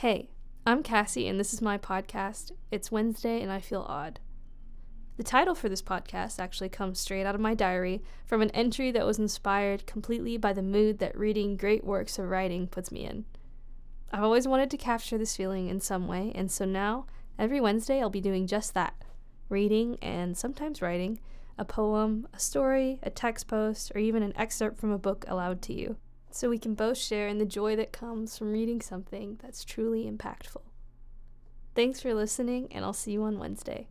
Hey, I'm Cassie and this is my podcast. It's Wednesday and I feel odd. The title for this podcast actually comes straight out of my diary from an entry that was inspired completely by the mood that reading great works of writing puts me in. I've always wanted to capture this feeling in some way, and so now, every Wednesday I'll be doing just that, reading and sometimes writing a poem, a story, a text post, or even an excerpt from a book aloud to you. So we can both share in the joy that comes from reading something that's truly impactful. Thanks for listening, and I'll see you on Wednesday.